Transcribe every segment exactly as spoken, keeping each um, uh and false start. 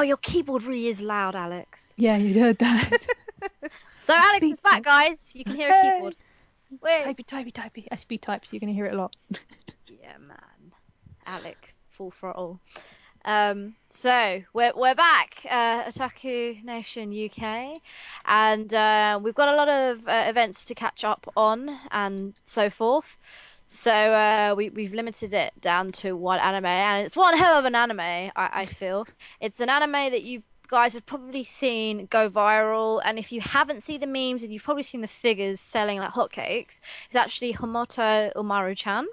Wow, your keyboard really is loud, Alex. Yeah, you heard that. So I Alex is back, guys. You can hear a keyboard. Wait. Typey, typey, typey. S B type, so you're going to hear it a lot. Yeah, man. Alex, full throttle. Um, so, we're, we're back, uh, Otaku Nation U K, and uh, we've got a lot of uh, events to catch up on and so forth. So uh, we, we've limited it down to one anime, and it's one hell of an anime, I, I feel. It's an anime that you guys have probably seen go viral, and if you haven't seen the memes, and you've probably seen the figures selling like hotcakes. It's actually Himouto Umaru-chan,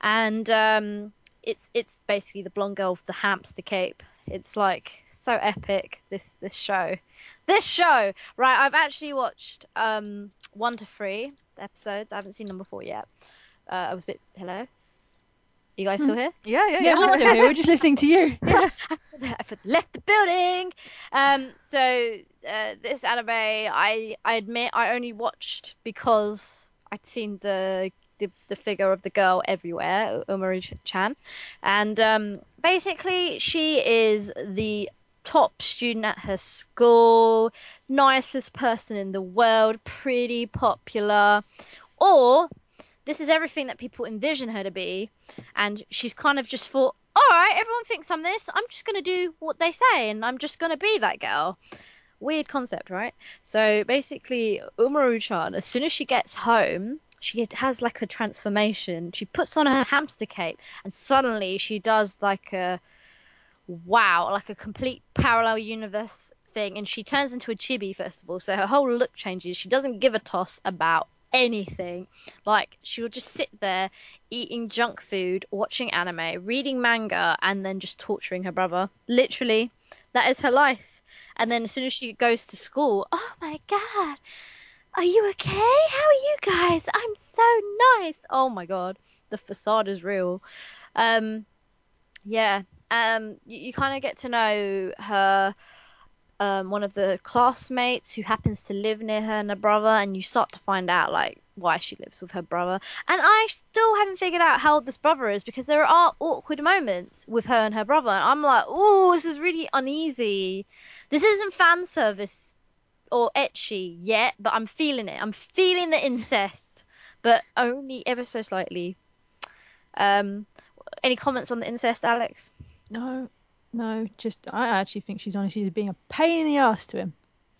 and um, it's it's basically the blonde girl with the hamster cape. It's like so epic, this this show. This show! Right, I've actually watched um, one to three episodes. I haven't seen number four yet. Uh, I was a bit... Hello? You guys still here? Yeah, yeah, yeah. yeah we're, still here. We're just listening to you. Yeah. I've left the building. Um, so uh, this anime, I, I admit, I only watched because I'd seen the the, the figure of the girl everywhere, Umaru-chan. And um, basically, she is the top student at her school, nicest person in the world, pretty popular, or... This is everything that people envision her to be. And she's kind of just thought, all right, everyone thinks I'm this. I'm just going to do what they say and I'm just going to be that girl. Weird concept, right? So basically, Umaru-chan, as soon as she gets home, she has like a transformation. She puts on her hamster cape and suddenly she does like a, wow, like a complete parallel universe thing. And she turns into a chibi, first of all. So her whole look changes. She doesn't give a toss about anything. Like, she'll just sit there eating junk food, watching anime, reading manga, and then just torturing her brother. Literally, that is her life. And then as soon as she goes to school, oh my god, are you okay? How are you guys? I'm so nice. Oh my god, the facade is real. Um, yeah, um, you, you kind of get to know her. Um, one of the classmates who happens to live near her and her brother, and you start to find out like why she lives with her brother. And I still haven't figured out how old this brother is, because there are awkward moments with her and her brother, and I'm like, oh, this is really uneasy. This isn't fan service or ecchi yet, but I'm feeling it. I'm feeling the incest, but only ever so slightly. Um, any comments on the incest, Alex? No. No, just I actually think she's honestly being a pain in the ass to him.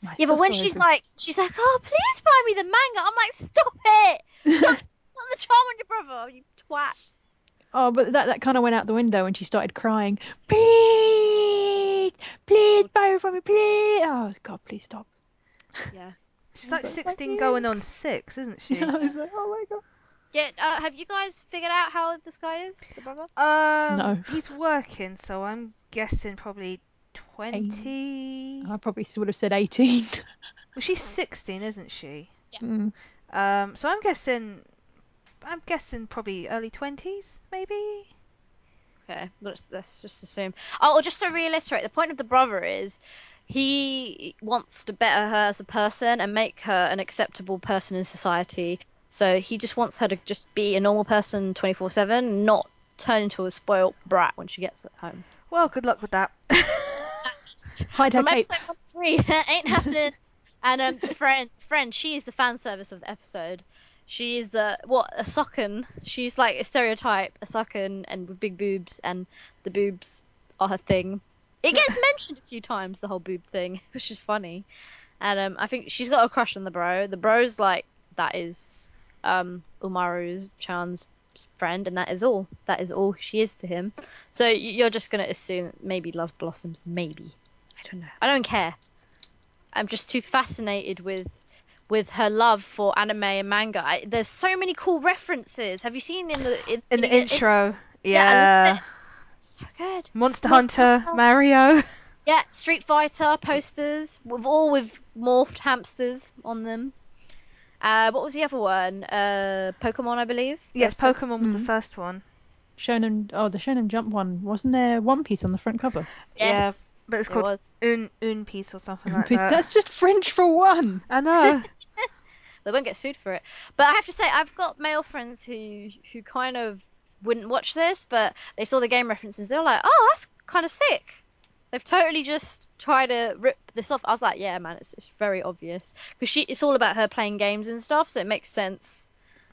Like, yeah, but when she's like, she's like, oh, please buy me the manga. I'm like, stop it! Stop the charm on your brother, you twat. Oh, but that that kind of went out the window when she started crying. Please, please buy it for me, please. Oh God, please stop. Yeah, she's like sixteen, like, going on six, isn't she? Yeah, I was like, oh my God. Yeah, uh, have you guys figured out how old this guy is, the brother? Um, no. He's working, so I'm guessing probably twenty. I probably would have said eighteen. Well, she's sixteen, isn't she? Yeah. Mm. Um, so I'm guessing, I'm guessing probably early twenties, maybe? Okay, let's, let's just assume. Oh, just to reiterate, the point of the brother is... he wants to better her as a person and make her an acceptable person in society. So he just wants her to just be a normal person twenty-four seven, not turn into a spoiled brat when she gets home. Well, good luck with that. Hide her cape. From episode three, ain't happening. And um, friend, friend, she is the fan service of the episode. She is the, what, a socken. She's like a stereotype, a socken, and with big boobs, and the boobs are her thing. It gets mentioned a few times, the whole boob thing, which is funny. And um, I think she's got a crush on the bro. The bro's like, that is... Um, Umaru-chan's friend, and that is all. That is all she is to him. So you're just going to assume maybe love blossoms, maybe. I don't know. I don't care. I'm just too fascinated with with her love for anime and manga. I, there's so many cool references. Have you seen in the... In, in the, the intro. In, yeah. yeah so good. Monster Hunter, Hunter, Mario. Yeah, Street Fighter posters, with all with morphed hamsters on them. Uh, what was the other one? Uh, Pokemon, I believe. Yes, Pokemon one? was mm-hmm. the first one. Shonen, oh, the Shonen Jump one. Wasn't there One Piece on the front cover? Yes, yeah, but it's called it Un Un Piece or something un like piece. that. That's just French for one. I know. They won't get sued for it. But I have to say, I've got male friends who who kind of wouldn't watch this, but they saw the game references. They were like, "Oh, that's kind of sick." They've totally just tried to rip this off. I was like, yeah, man, it's it's very obvious because she it's all about her playing games and stuff, so it makes sense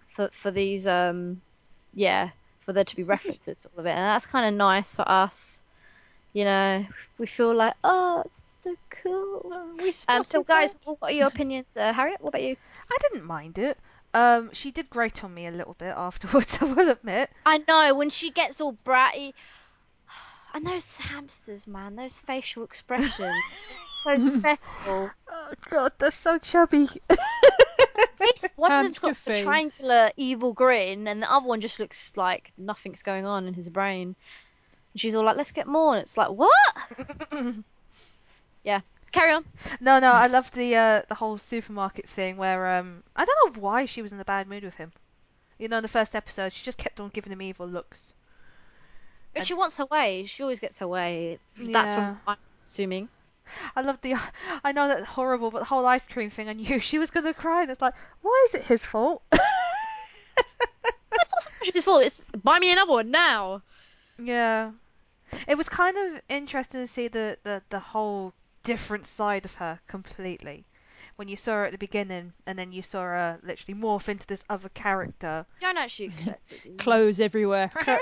for for these um yeah for there to be references to all of it, and that's kind of nice for us. You know, we feel like, oh, it's so cool. Um, so guys, what are your opinions, uh, Harriet? What about you? I didn't mind it. Um, she did grate on me a little bit afterwards, I will admit. I know, when she gets all bratty. And those hamsters, man, those facial expressions, so special. Oh God, they're so chubby. One of them's got a triangular evil grin, and the other one just looks like nothing's going on in his brain. And she's all like, let's get more. And it's like, what? Yeah. Carry on. No, no, I love the uh, the whole supermarket thing where, um, I don't know why she was in a bad mood with him. You know, in the first episode, she just kept on giving him evil looks. But and... she wants her way. She always gets her way. That's yeah. what I'm assuming. I love the, I know that's horrible, but the whole ice cream thing, I knew she was going to cry, and it's like, why is it his fault? It's not so much his fault, it's buy me another one now. Yeah. It was kind of interesting to see the, the, the whole different side of her completely. When you saw her at the beginning, and then you saw her literally morph into this other character. Don't actually expect it. Clothes everywhere. Cl-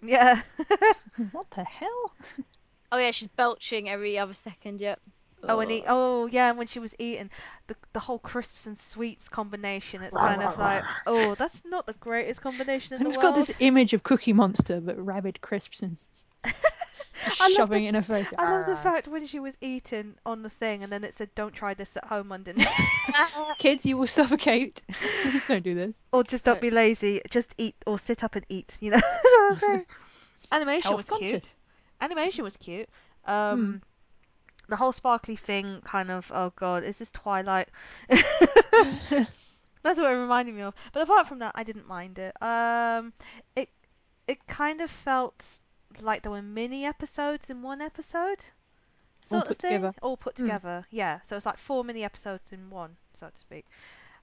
yeah. What the hell? Oh yeah, she's belching every other second, yep. Oh, oh. and he, oh yeah, and when she was eating, the the whole crisps and sweets combination, it's kind of like, oh, that's not the greatest combination in and the world. And it's got this image of Cookie Monster, but rabid crisps and... shoving it in her face. I love the fact when she was eating on the thing and then it said, don't try this at home underneath. Kids, you will suffocate. Please don't do this. Or just don't be lazy. Just eat or sit up and eat, you know. Okay. Animation was cute. Animation was cute. Um, hmm. The whole sparkly thing kind of, oh God, is this Twilight? That's what it reminded me of. But apart from that, I didn't mind it. Um, it, it kind of felt... like there were mini episodes in one episode sort all put of thing together. all put together mm. Yeah, so it's like four mini episodes in one, so to speak.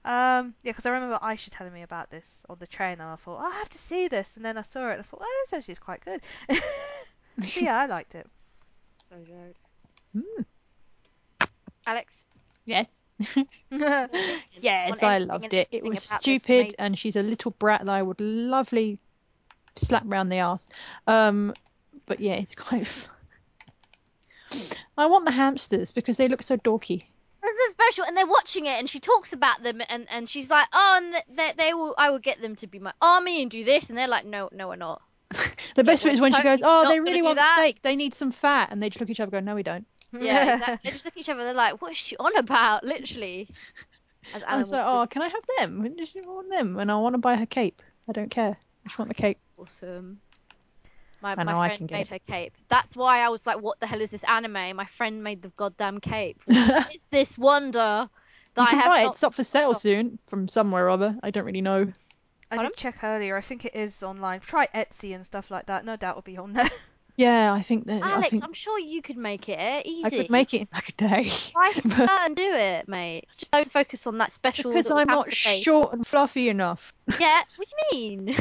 Um yeah, because I remember Aisha telling me about this on the train and I thought, oh, I have to see this, and then I saw it and I thought, oh, this actually is quite good. Yeah, I liked it. So good. Mm. Alex? Yes. Yes, I loved it. It was stupid and she's a little brat and I would lovely slap round the arse. Um, but yeah, it's quite fun. I want the hamsters because they look so dorky. It's so special, and they're watching it, and she talks about them, and, and she's like, oh, and they, they will, I will get them to be my army and do this, and they're like, no, no, we're not. The best yeah, bit is when she goes, oh, they really want steak, they need some fat, and they just look at each other going, no, we don't. Yeah, exactly. They just look at each other, they're like, what is she on about, literally. As I was like, oh, can I have them? She want them, and I want to buy her cape. I don't care. I just want the cape. Awesome. My, my friend made it. her cape. That's why I was like, what the hell is this anime? My friend made the goddamn cape. What is this wonder that you I have not... It's up for sale oh. soon from somewhere or other. I don't really know. I Pardon? did check earlier. I think it is online. Try Etsy and stuff like that. No doubt it'll be on there. Yeah, I think that... Alex, I think... I'm sure you could make it easy. I could make it in like a day. I swear and do it, mate. Just don't focus on that special... Because I'm not short and fluffy enough. Yeah, what do you mean?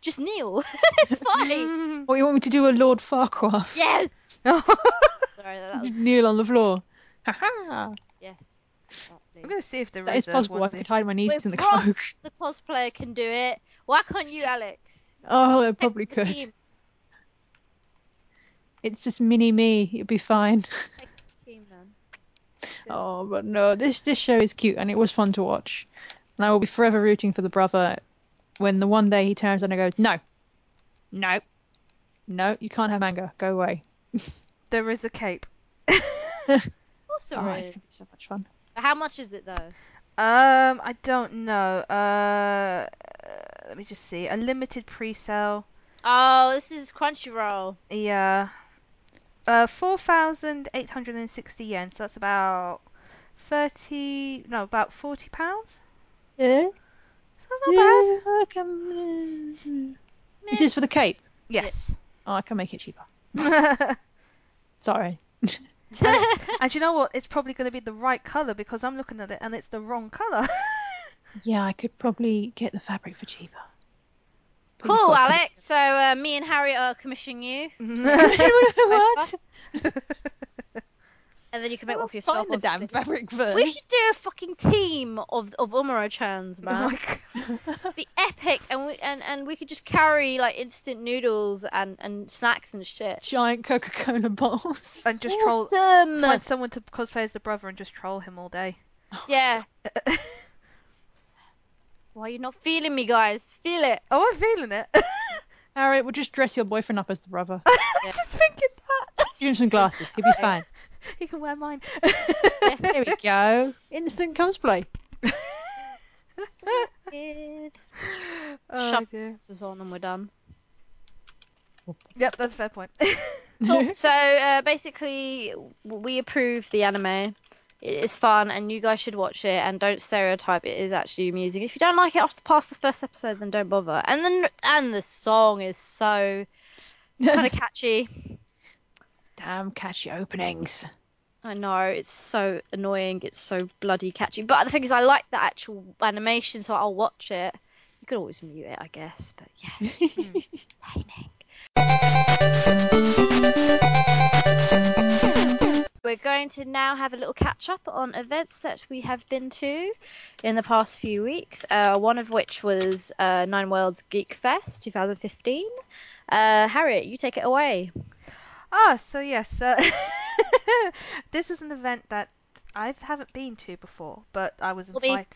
Just kneel. It's fine. What, you want me to do a Lord Farquhar? Yes! Sorry, that was... Kneel on the floor. Ha-ha! Yes. Exactly. I'm going to see if there that is possible. I could hide my knees in the cloak. The cosplayer can do it. Why can't you, Alex? Oh, I probably could. Team. It's just mini me. It'd be fine. Oh, but no, this this show is cute and it was fun to watch. And I will be forever rooting for the brother when the one day he turns and goes, no, no, no, you can't have manga. Go away. There is a cape. Awesome. Oh, it's gonna be so much fun. How much is it though? Um, I don't know. Uh, let me just see. A limited pre-sale. Oh, this is Crunchyroll. Yeah. Uh, four thousand eight hundred sixty yen, so that's about thirty, no, about forty pounds. Yeah. So that's not yeah, bad. I can... Is this for the cape? Yes. Oh, I can make it cheaper. Sorry. and, and you know what? It's probably going to be the right colour because I'm looking at it and it's the wrong colour. Yeah, I could probably get the fabric for cheaper. Cool, Alex. So uh, me and Harriet are commissioning you. What? And then you can make one for yourself. Find the damn fabric first. We should do a fucking team of of Umaru-chans, man. It'd be epic, and we and, and we could just carry like instant noodles and, and snacks and shit. Giant Coca-Cola bottles. And just awesome. troll. Find someone to cosplay as the brother and just troll him all day. Yeah. Why are you not feeling me, guys? Feel it. Oh, I'm feeling it. Harriet, we'll just dress your boyfriend up as the brother. I was yeah. just thinking that. Give him some glasses. He'll be fine. You can wear mine. Yeah, there we go. Instant cosplay. Good. Oh, shove the glasses on and we're done. Yep, that's a fair point. Cool. So uh, basically, we approve the anime. It is fun, and you guys should watch it, and don't stereotype. It is actually amusing. If you don't like it after past the first episode, then don't bother. And then, and the song is so kind of catchy. Damn catchy openings. I know, it's so annoying. It's so bloody catchy. But the thing is, I like the actual animation, so I'll watch it. You could always mute it, I guess. But yeah. Mm. Hey, Nick. We're going to now have a little catch-up on events that we have been to in the past few weeks, uh, one of which was uh, Nine Worlds Geek Fest twenty fifteen. Uh, Harriet, you take it away. Ah, oh, so yes, uh, this was an event that I haven't been to before, but I was invited.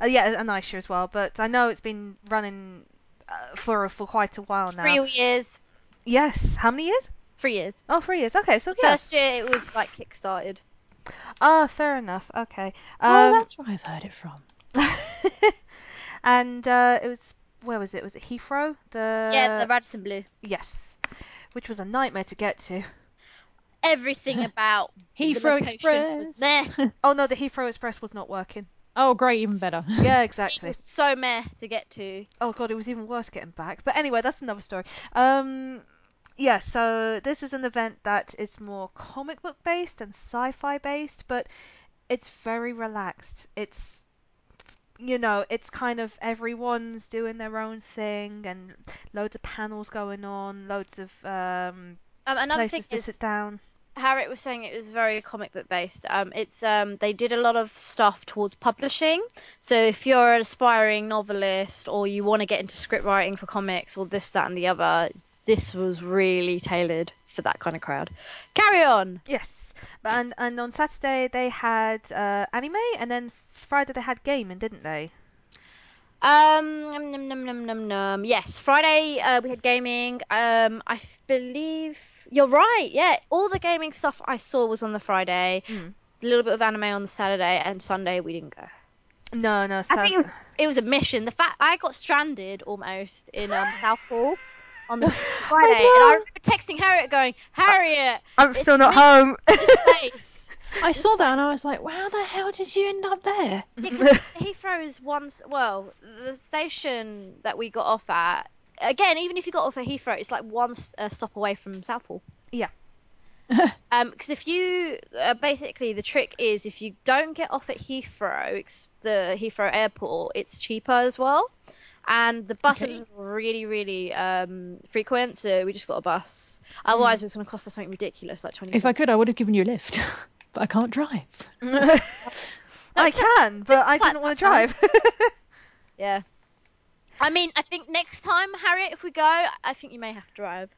Uh, yeah, and Aisha as well, but I know it's been running uh, for for quite a while now. Three years. Yes, how many years? Three years. Oh, three years. Okay, so yeah. First year it was like kickstarted. Ah, oh, fair enough. Okay. Um, oh, that's where I've heard it from. And uh, it was where was it? Was it Heathrow? The yeah, the Radisson Blue. Yes, which was a nightmare to get to. Everything about Heathrow Express was meh. Oh no, the Heathrow Express was not working. Oh great, even better. Yeah, exactly. It was so meh to get to. Oh god, it was even worse getting back. But anyway, that's another story. Um. Yeah, so this is an event that is more comic book based and sci-fi based, but it's very relaxed. It's, you know, it's kind of everyone's doing their own thing and loads of panels going on, loads of um, um another places thing to sit down. Harriet was saying it was very comic book based. Um, it's um, they did a lot of stuff towards publishing. So if you're an aspiring novelist or you want to get into script writing for comics or this, that, and the other, this was really tailored for that kind of crowd. Carry on. Yes, and and on Saturday they had uh, anime, and then Friday they had gaming, didn't they? Um, num, num, num, num, num. Yes, Friday uh, we had gaming. Um, I believe you're right. Yeah, all the gaming stuff I saw was on the Friday. Mm. A little bit of anime on the Saturday, and Sunday we didn't go. No, no. Saturday. I think it was it was a mission. The fact I got stranded almost in um, Southall. On the Friday, and I remember texting Harriet going, Harriet! I'm still not home! This I saw that and I was like, well, how the hell did you end up there? Yeah, Heathrow is one, well, the station that we got off at, again, even if you got off at Heathrow, it's like one uh, stop away from Southall. Yeah. um, because if you, uh, basically the trick is if you don't get off at Heathrow, it's the Heathrow airport, it's cheaper as well. And the buses okay. were really, really um, frequent, so we just got a bus. Otherwise, mm. it was going to cost us something ridiculous, like twenty. If I could, I would have given you a lift, but I can't drive. no, I can, but I didn't like, want to drive. Yeah. I mean, I think next time, Harriet, if we go, I think you may have to drive.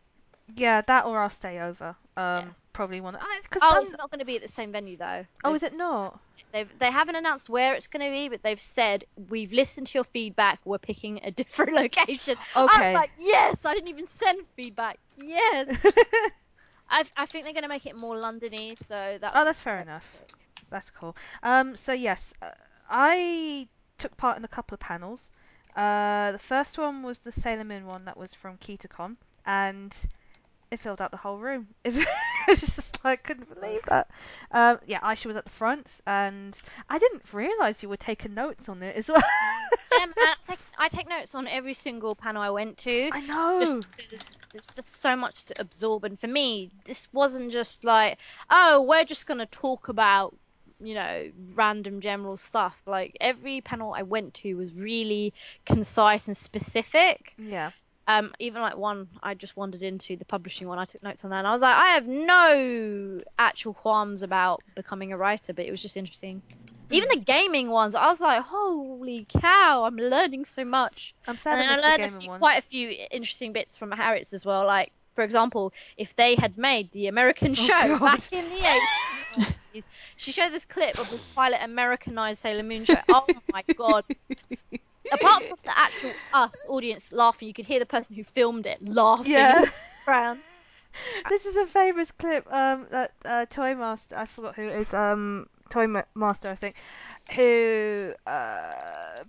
Yeah, that or I'll stay over. Um, yes. Probably one. Oh, it's, oh, it's not going to be at the same venue though. Oh, they've, is it not? They've they haven't announced where it's going to be, but they've said we've listened to your feedback. We're picking a different location. Okay. I was like, yes, I didn't even send feedback. Yes. I I think they're going to make it more London-y, so that. Oh, that's fair enough. That's cool. Um, so yes, uh, I took part in a couple of panels. Uh, the first one was the Sailor Moon one that was from Kitacon, and. It filled out the whole room. It was just like, I couldn't believe that. Um, yeah, Aisha was at the front, and I didn't realise you were taking notes on it as well. um, I, take, I take notes on every single panel I went to. I know. Just because there's just so much to absorb, and for me, this wasn't just like, oh, we're just going to talk about, you know, random general stuff. Like, every panel I went to was really concise and specific. Yeah. Um, even like one I just wandered into, the publishing one, I took notes on that, and I was like, I have no actual qualms about becoming a writer, but it was just interesting. Even the gaming ones, I was like, holy cow, I'm learning so much. I'm sad I missed the gaming ones. And I learned quite a few interesting bits from Harrods as well, like, for example, if they had made the American show oh, back in the eighties, she showed this clip of the pilot Americanized Sailor Moon show. Oh my god. Apart from the actual us audience laughing, you could hear the person who filmed it laughing yeah. in the background. This is a famous clip um, that uh, Toy Master, I forgot who it is, um, Toy Master, I think, who uh,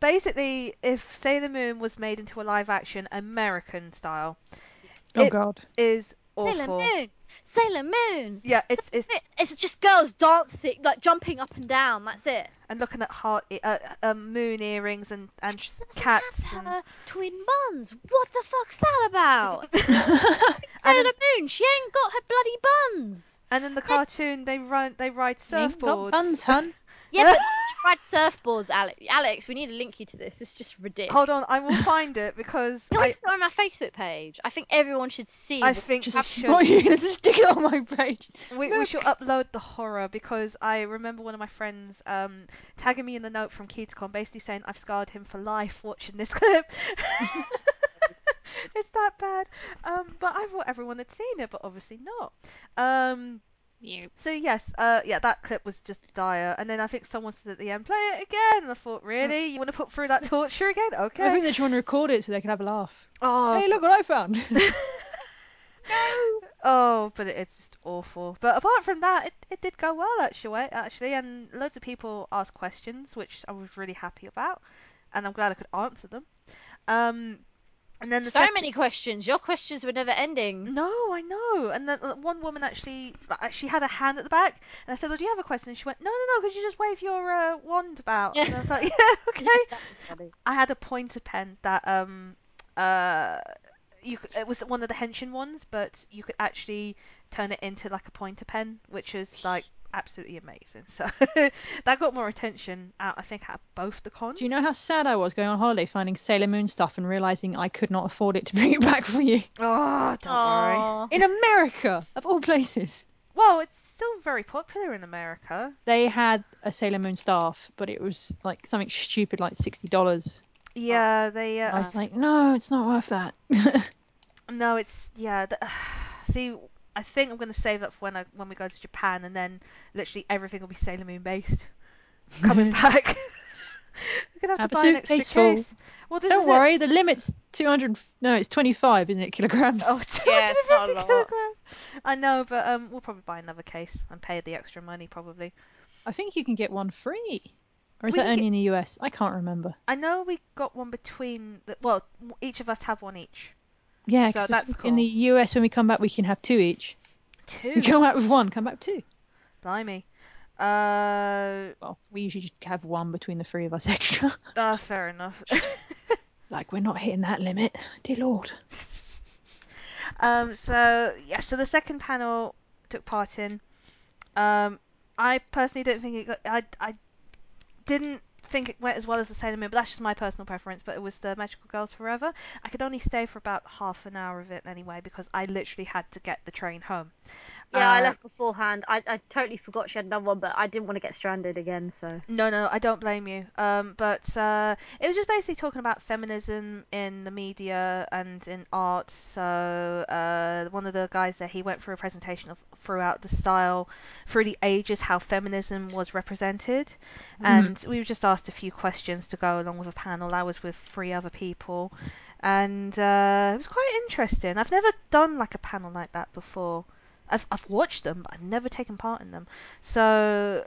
basically, if Sailor Moon was made into a live action American style, Oh it god. Is awful. Sailor Moon. Sailor Moon. Yeah, it's it's it's just girls dancing, like jumping up and down. That's it. And looking at heart uh, um, moon earrings and and cats and her twin buns. What the fuck's that about? Sailor then, Moon. She ain't got her bloody buns. And in the cartoon, they run they ride surfboards. Got buns, hun. Yeah, but they ride surfboards, Alex. Alex, we need to link you to this. It's just ridiculous. Hold on, I will find it because no, I... it's on my Facebook page. I think everyone should see. I think just... What are you going to stick it on my page? We, we should upload the horror because I remember one of my friends um, tagging me in the note from Kitacon, basically saying I've scarred him for life watching this clip. It's that bad. Um, but I thought everyone had seen it, but obviously not. Um. You. So yes, uh, yeah, that clip was just dire. And then I think someone said at the end, "Play it again." And I thought, really, you want to put through that torture again? Okay. I think they're trying to record it so they can have a laugh. Oh, hey, look what I found. No. Oh, but it, it's just awful. But apart from that, it, it did go well actually, actually, and loads of people asked questions, which I was really happy about, and I'm glad I could answer them. Um. And then the so second... many questions. Your questions were never ending. No, I know. And then one woman actually, she had a hand at the back, and I said, "Oh, do you have a question?" And she went, "No, no, no. Could you just wave your uh, wand about?" Yeah. And I was like, "Yeah, okay." Yeah, that was I had a pointer pen that um uh you could, it was one of the henshin ones, but you could actually turn it into like a pointer pen, which is like absolutely amazing. So that got more attention out, I think, at both the cons. Do you know how sad I was going on holiday finding Sailor Moon stuff and realising I could not afford it to bring it back for you? Oh, don't Aww. Worry. In America, of all places. Well, it's still very popular in America. They had a Sailor Moon staff, but it was like something stupid like sixty dollars. Yeah, they... Uh, I was like, no, it's not worth that. No, it's... Yeah, the, uh, see... I think I'm going to save up for when I when we go to Japan, and then literally everything will be Sailor Moon based. Coming back, we're going to have Absolute to buy an extra peaceful. Case. Well, this don't is worry, it. The limit's two hundred. No, it's twenty-five, isn't it? Kilograms. Oh, two hundred fifty yeah, kilograms. I know, but um, we'll probably buy another case and pay the extra money probably. I think you can get one free, or is we that only get... in the U S? I can't remember. I know we got one between. The... Well, each of us have one each. Yeah, so that's cool. In the U S, when we come back, we can have two each. Two? We come out with one, come back with two. Blimey. Uh, well, we usually just have one between the three of us extra. Ah, uh, fair enough. Like, we're not hitting that limit. Dear Lord. um. So, yeah, so the second panel took part in. Um, I personally don't think it got... I, I didn't... think it went as well as the Sailor Moon, but that's just my personal preference. But it was the Magical Girls Forever. I could only stay for about half an hour of it anyway because I literally had to get the train home. Yeah, uh, I left beforehand. I, I totally forgot she had another one, but I didn't want to get stranded again. So no, no, I don't blame you. Um, but uh, it was just basically talking about feminism in the media and in art. So uh, one of the guys there, he went through a presentation of throughout the style, through the ages, how feminism was represented, mm. and we were just asking a few questions to go along with a panel. I was with three other people, and uh, it was quite interesting. I've never done like a panel like that before. I've I've watched them, but I've never taken part in them. So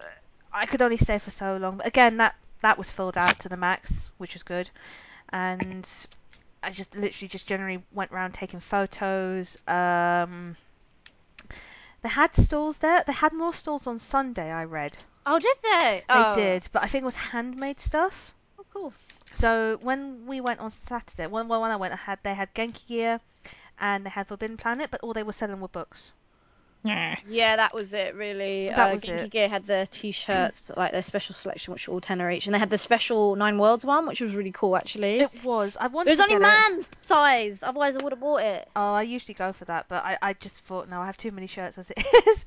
I could only stay for so long. But again, that that was filled out to the max, which is good. And I just literally just generally went around taking photos. Um, they had stalls there. They had more stalls on Sunday, I read. Oh, did they? They oh. did, but I think it was handmade stuff. Oh, cool. So when we went on Saturday, when, when I went, I had they had Genki Gear, and they had Forbidden Planet, but all they were selling were books. Yeah, that was it, really. That uh, was Genki it. Gear had their t-shirts, like their special selection, which were all ten dollars each, and they had the special Nine Worlds one, which was really cool, actually. It was. I wanted. It was to only get man it. size. Otherwise, I would have bought it. Oh, I usually go for that, but I, I just thought, no, I have too many shirts as it is.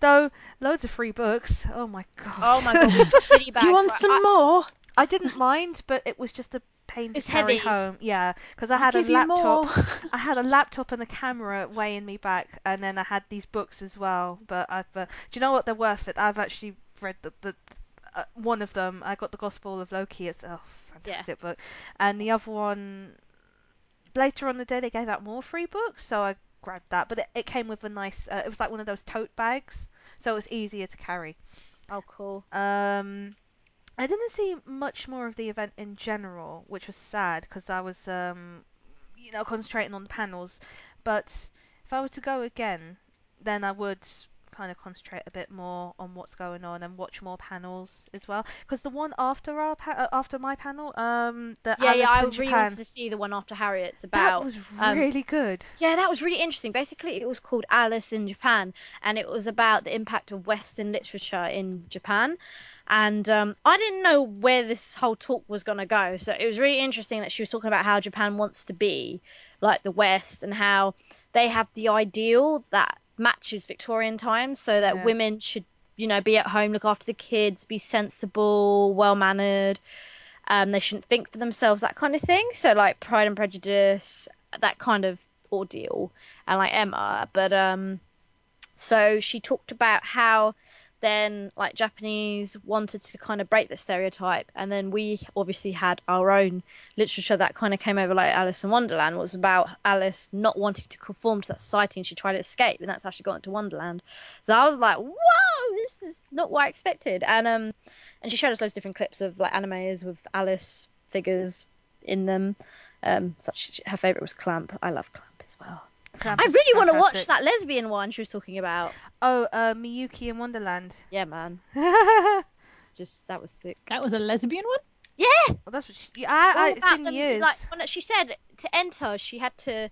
Though, loads of free books. Oh my god. Oh my god. Goodie bags. Do you want right? some I, more? I didn't mind, but it was just a pain to carry home. Yeah, because I had a laptop. I had a laptop and the camera weighing me back, and then I had these books as well. But I've, uh, do you know what? They're worth it. I've actually read the, the uh, one of them. I got The Gospel of Loki. It's a oh, fantastic yeah. book, and the other one. Later on the day, they gave out more free books, so I grabbed that. But it, it came with a nice. Uh, it was like one of those tote bags, so it was easier to carry. Oh, cool. Um. I didn't see much more of the event in general, which was sad because I was, um, you know, concentrating on the panels. But if I were to go again, then I would kind of concentrate a bit more on what's going on and watch more panels as well. Because the one after our pa- after my panel, um, the yeah, Alice yeah, I really wanted to see the one after Harriet's about. That was really um, good. Yeah, that was really interesting. Basically, it was called Alice in Japan, and it was about the impact of Western literature in Japan. And um, I didn't know where this whole talk was going to go. So it was really interesting that she was talking about how Japan wants to be like the West and how they have the ideal that matches Victorian times, so that yeah. women should, you know, be at home, look after the kids, be sensible, well-mannered. Um, they shouldn't think for themselves, that kind of thing. So like Pride and Prejudice, that kind of ordeal, and like Emma. But um, so she talked about how then like Japanese wanted to kind of break the stereotype, and then we obviously had our own literature that kind of came over, like Alice in Wonderland was about Alice not wanting to conform to that society, and she tried to escape, and that's how she got into Wonderland. So I was like, whoa, this is not what I expected. And um and she showed us loads of different clips of like animes with Alice figures in them. Um such her favorite was Clamp. I love Clamp as well. Clamp I really want to watch that lesbian one she was talking about. Oh, uh, Miyuki in Wonderland. Yeah, man. It's just, that was sick. That was a lesbian one? Yeah! Well, that's what she, I, I, it's been them, years. Like, when she said to enter, she had to,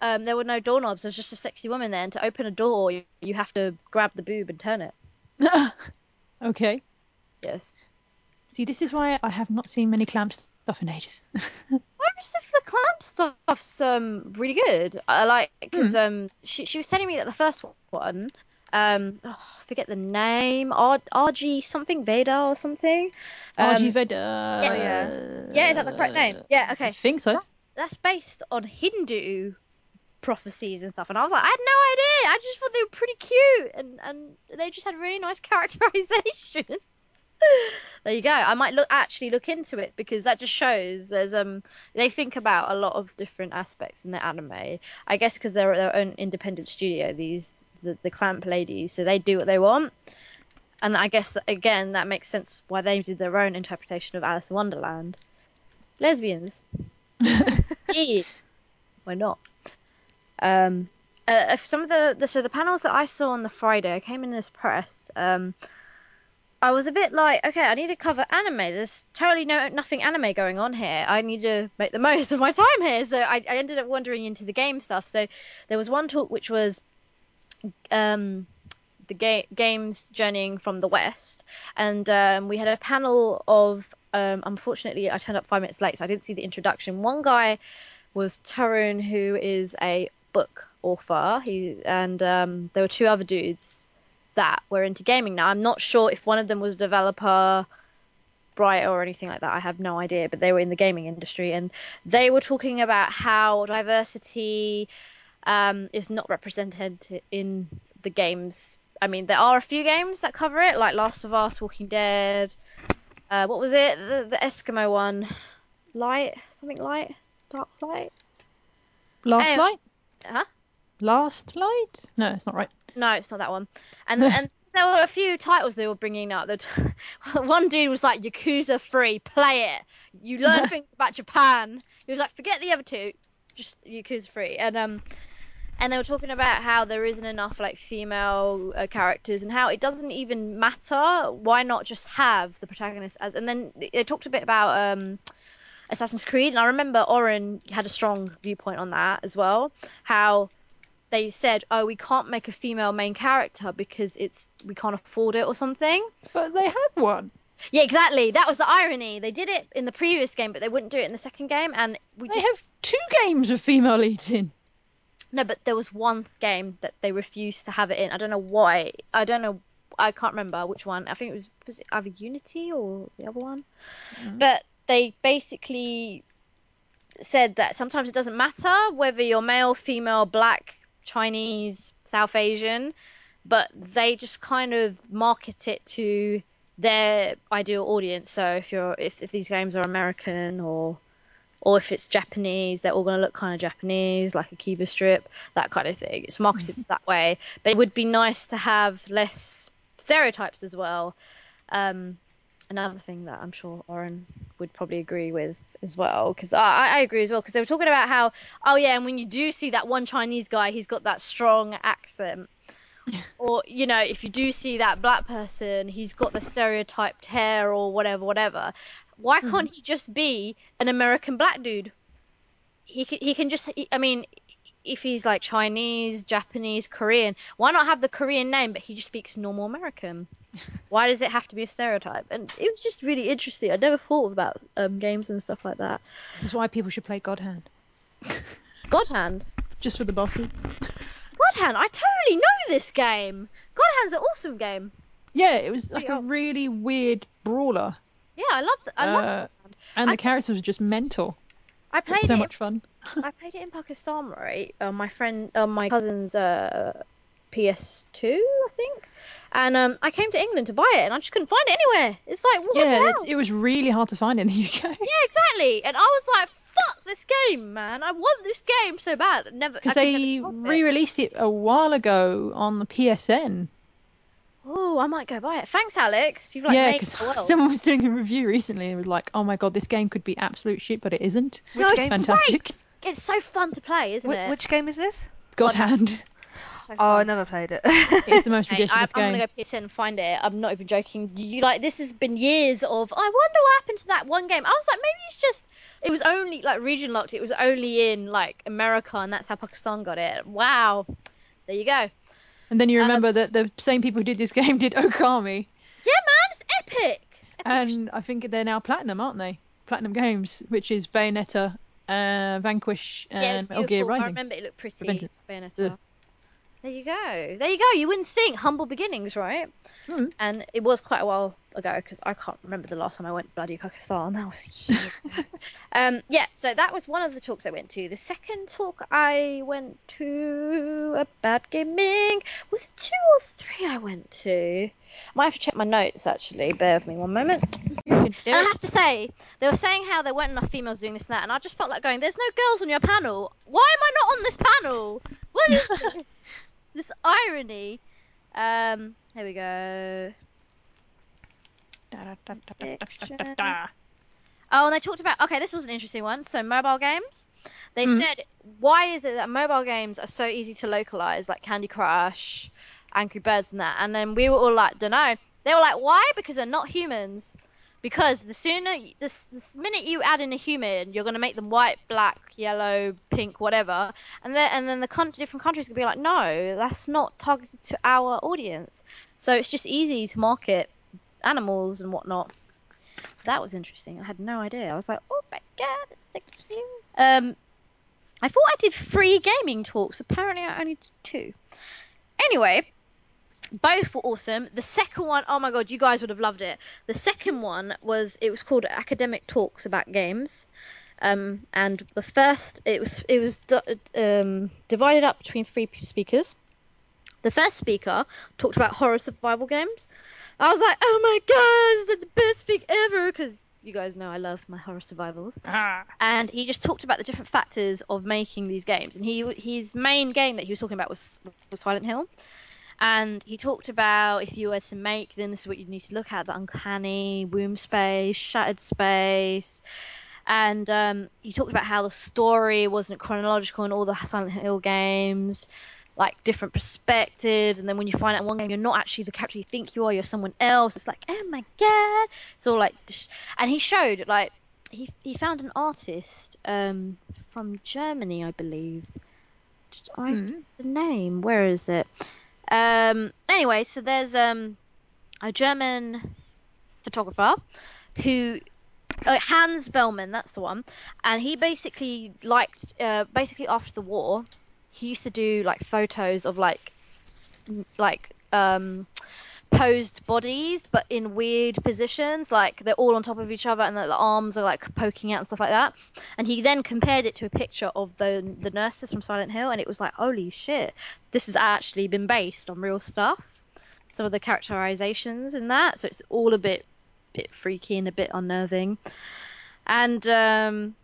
um, there were no doorknobs, there was just a sexy woman there, and to open a door, you, you have to grab the boob and turn it. Okay. Yes. See, this is why I have not seen many Clamp stuff in ages. Most of the Clamp stuff's um, really good. I like because mm. um, she she was telling me that the first one, um, oh, I forget the name, R G something Veda or something. Um, R G Veda. Yeah, yeah. yeah, is that the correct name? Yeah, okay. I think so. That, that's based on Hindu prophecies and stuff, and I was like, I had no idea. I just thought they were pretty cute, and and they just had really nice characterization. There you go. I might look actually look into it, because that just shows there's um they think about a lot of different aspects in their anime. I guess because they're their own independent studio, these the, the Clamp ladies, so they do what they want. And I guess that, again, that makes sense why they did their own interpretation of Alice in Wonderland. Lesbians. Yeah. Why not? Um, uh, if some of the, the so the panels that I saw on the Friday, I came in this press. Um. I was a bit like, okay, I need to cover anime. There's totally no nothing anime going on here. I need to make the most of my time here. So I, I ended up wandering into the game stuff. So there was one talk which was um, the ga- games journeying from the West. And um, we had a panel of, um, unfortunately, I turned up five minutes late, so I didn't see the introduction. One guy was Tarun, who is a book author. He, and um, there were two other dudes that we're into gaming now. I'm not sure if one of them was a developer, writer, or anything like that. I have no idea, but they were in the gaming industry, and they were talking about how diversity um, is not represented in the games. I mean, there are a few games that cover it, like Last of Us, Walking Dead, uh, what was it? The, the Eskimo one. Light? Something light? Dark light? Last anyway. Light? Huh? Last Light? No, it's not right. No, it's not that one. And and there were a few titles they were bringing up. That one dude was like, Yakuza three, play it. You learn things about Japan. He was like, forget the other two, just Yakuza three. And um, and they were talking about how there isn't enough like female uh, characters, and how it doesn't even matter. Why not just have the protagonist as? And then they talked a bit about um. Assassin's Creed, and I remember Oren had a strong viewpoint on that as well. How they said, oh, we can't make a female main character because it's we can't afford it or something. But they have one. Yeah, exactly. That was the irony. They did it in the previous game, but they wouldn't do it in the second game. And we they just have two games of female leads in. No, but there was one game that they refused to have it in. I don't know why. I don't know. I can't remember which one. I think it was, was it either Unity or the other one. Mm-hmm. But they basically said that sometimes it doesn't matter whether you're male, female, black, Chinese, South Asian, but they just kind of market it to their ideal audience. So if you're if, if these games are American or or if it's Japanese, they're all going to look kind of Japanese, like a Kiba strip, that kind of thing. It's marketed that way, but it would be nice to have less stereotypes as well. Um, another thing that I'm sure Oren would probably agree with as well, because I, I agree as well, because they were talking about how, oh yeah, and when you do see that one Chinese guy, he's got that strong accent. Or, you know, if you do see that black person, he's got the stereotyped hair or whatever, whatever. Why can't he just be an American black dude? He can, he can just, he, I mean, if he's like Chinese, Japanese, Korean, why not have the Korean name, but he just speaks normal American? Why does it have to be a stereotype? And it was just really interesting. I never thought about um, games and stuff like that. This is why people should play God Hand. God Hand? Just for the bosses. God Hand, I totally know this game. God Hand's an awesome game. Yeah, it was like a really weird brawler. Yeah, I loved it. I loved uh, it. And I, the characters were just mental. I played it. So it, much fun. I played it in Pakistan, right? Uh, my friend, uh, my cousin's uh, P S two, I think. And um, I came to England to buy it, and I just couldn't find it anywhere. It's like, what yeah, the hell? It was really hard to find it in the U K. Yeah, exactly. And I was like, fuck this game, man. I want this game so bad. Never Because they re-released it. it a while ago on the P S N. Oh, I might go buy it. Thanks, Alex. You've like yeah, made the world. Someone was doing a review recently and was like, "Oh my god, this game could be absolute shit, but it isn't." Which no, it's fantastic. Great. It's so fun to play, isn't Wh- it? Which game is this? God, God Hand. So oh, I never played it. It's the most hey, ridiculous I, I'm game. I'm gonna go P S N and find it. I'm not even joking. You like this has been years of. I wonder what happened to that one game. I was like, maybe it's just. It was only like region locked. It was only in like America, and that's how Pakistan got it. Wow. There you go. And then you remember um, that the same people who did this game did Okami. Yeah, man, it's epic. epic. And I think they're now Platinum, aren't they? Platinum Games, which is Bayonetta, uh, Vanquish, and yeah, Metal Gear Rising. I remember it looked pretty. Bayonetta. Ugh. There you go. There you go. You wouldn't think humble beginnings, right? Mm. And it was quite a while ago because I can't remember the last time I went bloody Pakistan. That was years ago. um, yeah, so that was one of the talks I went to. The second talk I went to about gaming, was it two or three I went to? I might have to check my notes actually. Bear with me one moment. And I have to say, they were saying how there weren't enough females doing this and that, and I just felt like going, there's no girls on your panel. Why am I not on this panel? What is this? This irony. Um, here we go. Da, da, da, da, da, da. Oh, and they talked about... Okay, this was an interesting one. So, mobile games. They mm. said, why is it that mobile games are so easy to localise, like Candy Crush, Angry Birds and that? And then we were all like, don't know. They were like, why? Because they're not humans. Because the sooner... The, the minute you add in a human, you're going to make them white, black, yellow, pink, whatever. And then, and then the con- different countries can be like, no, that's not targeted to our audience. So it's just easy to market animals and whatnot. So that was interesting. I had no idea. I was like, oh my god, it's so cute. Um, I thought I did three gaming talks. Apparently I only did two. Anyway... Both were awesome. The second one, oh my god, you guys would have loved it. The second one was, it was called Academic Talks About Games. Um, and the first, it was it was um, divided up between three speakers. The first speaker talked about horror survival games. I was like, oh my god, is that the best thing ever? Because you guys know I love my horror survivals. Ah. And he just talked about the different factors of making these games. And he his main game that he was talking about was, was Silent Hill. And he talked about if you were to make, then this is what you need to look at, the uncanny, womb space, shattered space. And um, he talked about how the story wasn't chronological in all the Silent Hill games, like different perspectives. And then when you find out in one game, you're not actually the character you think you are, you're someone else. It's like, oh my god. It's all like, and he showed, like, he, he found an artist um, from Germany, I believe. I mm. the name. Where is it? Um. Anyway, so there's um a German photographer who uh, Hans Bellman. That's the one. And he basically liked uh, basically after the war, he used to do like photos of like like um. posed bodies but in weird positions, like they're all on top of each other and the, the arms are like poking out and stuff like that, and he then compared it to a picture of the the nurses from Silent Hill, and it was like, holy shit, this has actually been based on real stuff, some of the characterizations in that. So it's all a bit bit freaky and a bit unnerving. And um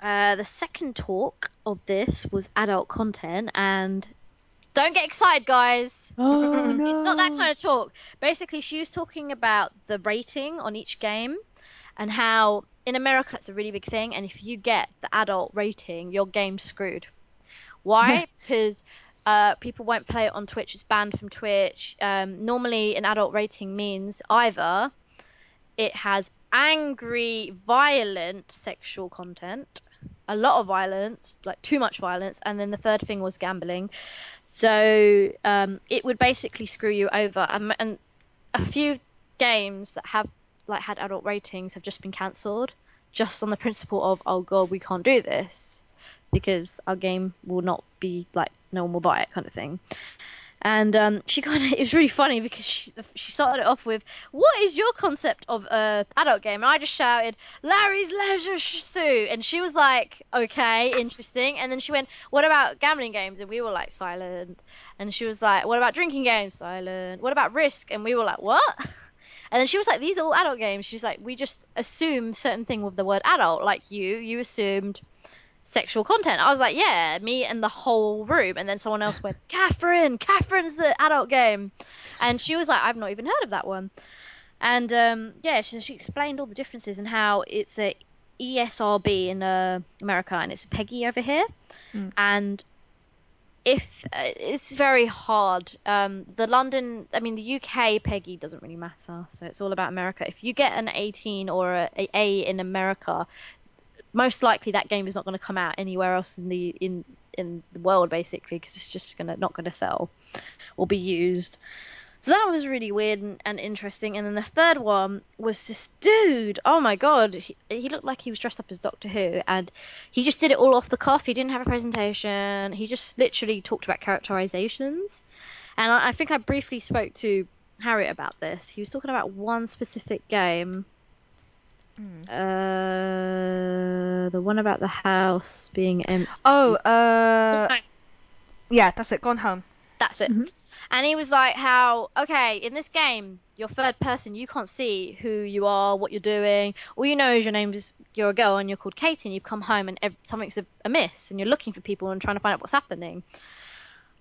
uh the second talk of this was adult content, and don't get excited, guys. Oh, no. It's not that kind of talk. Basically, she was talking about the rating on each game and how in America it's a really big thing. And if you get the adult rating, your game's screwed. Why? Because uh, people won't play it on Twitch. It's banned from Twitch. Um, normally, an adult rating means either it has angry, violent sexual content, a lot of violence, like too much violence, and then the third thing was gambling. So um it would basically screw you over, and, and a few games that have like had adult ratings have just been cancelled, just on the principle of, oh god, we can't do this because our game will not be like, no one will buy it, kind of thing. And um she kind of, it was really funny because she she started it off with, what is your concept of a adult game? And I just shouted, Larry's Leisure Suit, and she was like, okay, interesting. And then she went, what about gambling games? And we were like, silent. And she was like, what about drinking games? Silent. What about Risk? And we were like, what? And then she was like, these are all adult games. She's like, we just assume certain thing with the word adult, like you you assumed sexual content. I was like, yeah, me and the whole room. And then someone else went, Catherine, Catherine's the adult game. And she was like, I've not even heard of that one. And um, yeah, she, she explained all the differences and how it's a E S R B in uh, America and it's a PEGI over here. Mm. And if uh, it's very hard. Um, the London, I mean, the U K PEGI doesn't really matter. So it's all about America. If you get an eighteen or a, a A in America, most likely that game is not going to come out anywhere else in the in in the world, basically, because it's just gonna not going to sell or be used. So that was really weird and, and interesting. And then the third one was this dude. Oh my god, he, he looked like he was dressed up as Doctor Who, and he just did it all off the cuff. He didn't have a presentation. He just literally talked about characterizations. And I, I think I briefly spoke to Harriet about this. He was talking about one specific game. Mm. Uh, the one about the house being empty. Oh, uh, yeah, that's it. Gone Home. That's it. Mm-hmm. And he was like, "How? Okay, in this game, you're third person. You can't see who you are, what you're doing. All you know is your name is you're a girl and you're called Katie, and you've come home and ev- something's amiss, and you're looking for people and trying to find out what's happening."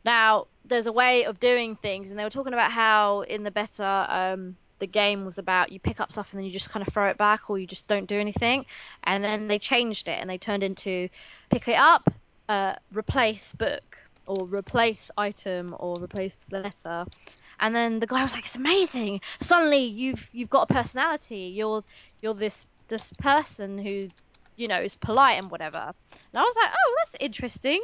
Now, there's a way of doing things, and they were talking about how in the beta, um. the game was about you pick up stuff and then you just kind of throw it back, or you just don't do anything. And then they changed it and they turned into pick it up, uh, replace book, or replace item, or replace letter. And then the guy was like, it's amazing, suddenly you've you've got a personality, you're you're this this person who, you know, is polite and whatever. And I was like, oh, that's interesting.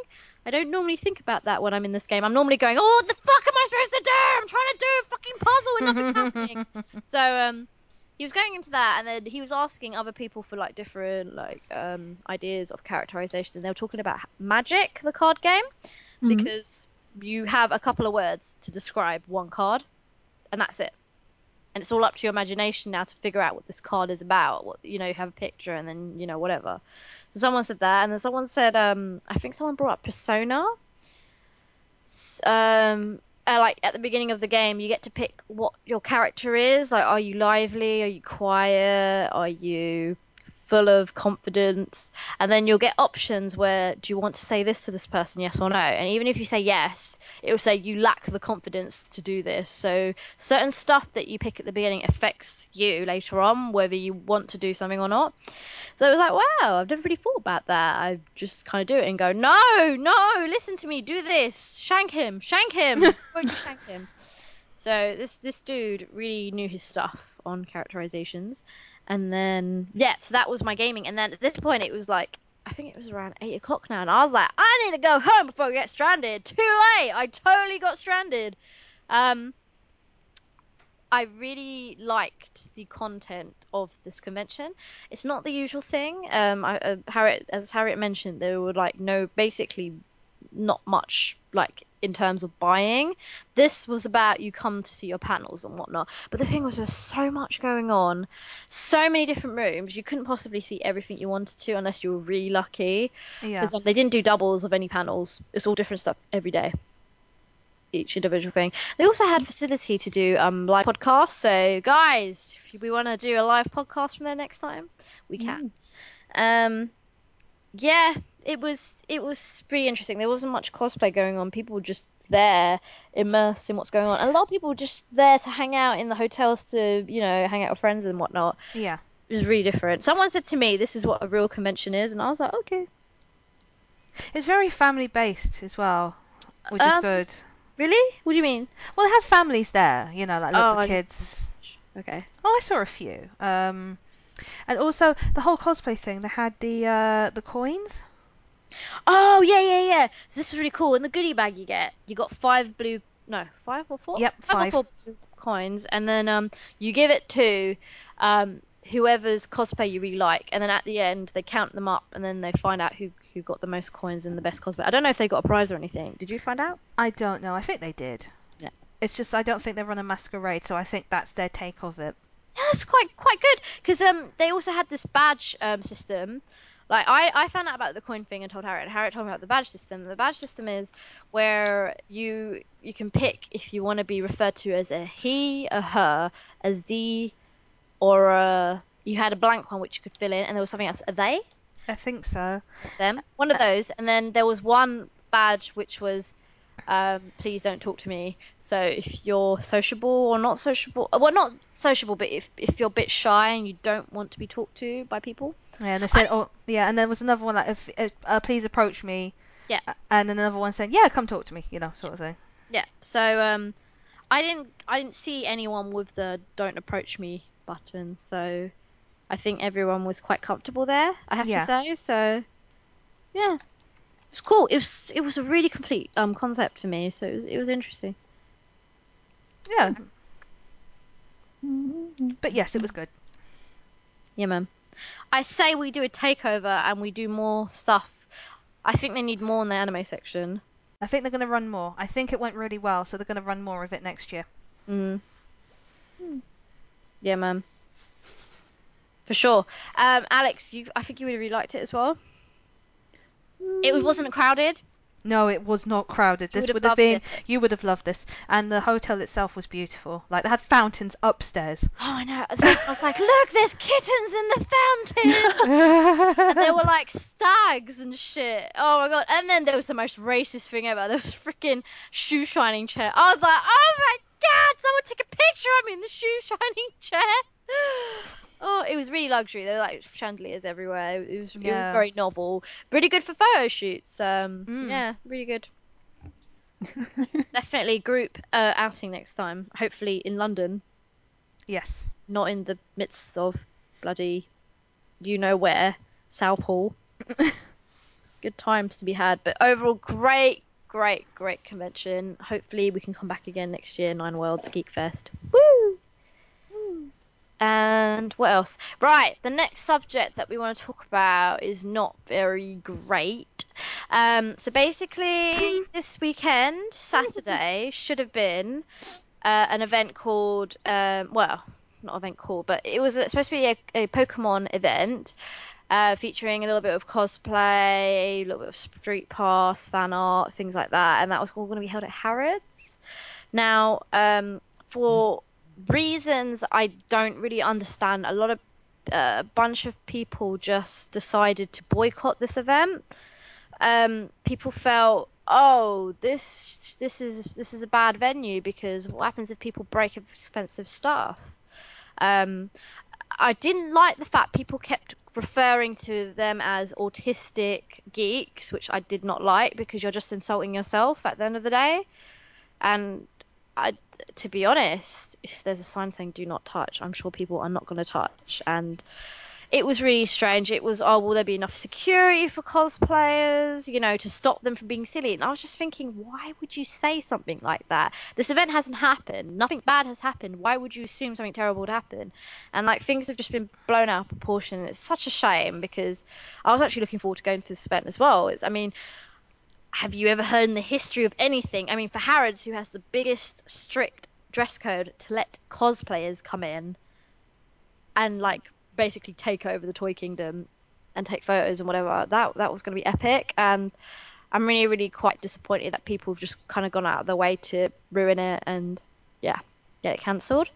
I don't normally think about that when I'm in this game. I'm normally going, oh, what the fuck am I supposed to do? I'm trying to do a fucking puzzle and nothing's happening. So um, he was going into that, and then he was asking other people for like different like um, ideas of characterization. They were talking about Magic, the card game, mm-hmm. because you have a couple of words to describe one card, and that's it. And it's all up to your imagination now to figure out what this card is about. What, you know, you have a picture and then, you know, whatever. So someone said that. And then someone said, um, I think someone brought up Persona. Um, uh, like at the beginning of the game, you get to pick what your character is. Like, are you lively? Are you quiet? Are you full of confidence? And then you'll get options where, do you want to say this to this person, yes or no? And even if you say yes, it will say you lack the confidence to do this. So certain stuff that you pick at the beginning affects you later on, whether you want to do something or not. So it was like, wow, I've never really thought about that. I just kind of do it and go, no, no, listen to me, do this, shank him, shank him. Why don't you shank him? So this this dude really knew his stuff on characterizations. And then, yeah, so that was my gaming. And then at this point, it was like, I think it was around eight o'clock now, and I was like, I need to go home before I get stranded. Too late! I totally got stranded. Um, I really liked the content of this convention. It's not the usual thing. Um, I, uh, Harriet, as Harriet mentioned, there were like no, basically not much like in terms of buying. This was about you come to see your panels and whatnot. But the thing was, there was so much going on, so many different rooms. You couldn't possibly see everything you wanted to unless you were really lucky. Yeah. Because um, they didn't do doubles of any panels. It's all different stuff every day. Each individual thing. They also had facility to do um live podcasts, so guys, if we want to do a live podcast from there next time, we can. mm. um yeah it was it was pretty interesting. There wasn't much cosplay going on. People were just there immersed in what's going on, and a lot of people were just there to hang out in the hotels, to, you know, hang out with friends and whatnot. Yeah, it was really different. Someone said to me, this is what a real convention is, and I was like, okay. It's very family based as well, which um, is good. Really? What do you mean? Well, they have families there, you know, like lots oh, of kids. I... Okay. Oh, I saw a few. Um, and also the whole cosplay thing. They had the uh, the coins. Oh yeah, yeah, yeah. So this was really cool. In the goodie bag you get, you got five blue, no, five or four. Yep, five. five. Or four blue coins, and then um, you give it to um whoever's cosplay you really like, and then at the end they count them up, and then they find out who who got the most coins and the best cosplay. I don't know if they got a prize or anything. Did you find out? I don't know. I think they did. Yeah. It's just I don't think they run a masquerade, so I think that's their take of it. Yeah, that's quite quite good, because um they also had this badge um system. Like I I found out about the coin thing and told Harriet. Harriet told me about the badge system. The badge system is where you you can pick if you want to be referred to as a he, a her, a z. Or uh, you had a blank one which you could fill in, and there was something else. Are they? I think so. Them. One of those. And then there was one badge which was, um, please don't talk to me. So if you're sociable or not sociable, well, not sociable, but if if you're a bit shy and you don't want to be talked to by people. Yeah, and they said, I... oh, yeah, and there was another one like, if, if uh, please approach me. Yeah. And another one saying, yeah, come talk to me, you know, sort yeah. of thing. Yeah. So um, I didn't I didn't see anyone with the don't approach me button, so I think everyone was quite comfortable there, I have yeah. to say. So yeah, it's cool. It was it was a really complete um concept for me, so it was, it was interesting. Yeah, but yes, it was good. Yeah, ma'am. I say we do a takeover and we do more stuff. I think they need more in the anime section. I think they're going to run more. I think it went really well, so they're going to run more of it next year. mm hmm Yeah, man. For sure. Um, Alex, you, I think you would have really liked it as well. Mm. It wasn't crowded. No, it was not crowded. This would have been. It. You would have loved this. And the hotel itself was beautiful. Like, they had fountains upstairs. Oh, I know. I was like, look, there's kittens in the fountain. And they were like stags and shit. Oh my god. And then there was the most racist thing ever. There was freaking shoe shining chair. I was like, oh my god. God, someone take a picture of me in the shoe shining chair. Oh, it was really luxury. There were like chandeliers everywhere. It was yeah. It was very novel. Really good for photo shoots. Um, mm. Yeah, really good. Definitely group uh, outing next time. Hopefully in London. Yes. Not in the midst of bloody, you know where, Southall. Good times to be had. But overall, great. Great, great convention. Hopefully we can come back again next year, Nine Worlds Geek Fest. Woo! Woo! And what else? Right, the next subject that we want to talk about is not very great. Um, so basically, this weekend, Saturday, should have been uh, an event called, um, well, not an event called, but it was supposed to be a, a Pokemon event. Uh, featuring a little bit of cosplay, a little bit of street pass, fan art, things like that. And that was all going to be held at Harrods. Now, um, for reasons I don't really understand, a lot of uh, a bunch of people just decided to boycott this event. Um, people felt, oh, this this is this is a bad venue, because what happens if people break expensive stuff? Um, I didn't like the fact people kept referring to them as autistic geeks, which I did not like, because you're just insulting yourself at the end of the day. And I, to be honest, if there's a sign saying do not touch, I'm sure people are not going to touch. And it was really strange. It was, oh, will there be enough security for cosplayers, you know, to stop them from being silly? And I was just thinking, why would you say something like that? This event hasn't happened. Nothing bad has happened. Why would you assume something terrible would happen? And, like, things have just been blown out of proportion. It's such a shame because I was actually looking forward to going to this event as well. It's, I mean... have you ever heard in the history of anything? I mean, for Harrods, who has the biggest strict dress code to let cosplayers come in and, like, basically take over the toy kingdom and take photos and whatever, that that was going to be epic. And I'm really, really quite disappointed that people have just kind of gone out of their way to ruin it and, yeah, get it cancelled.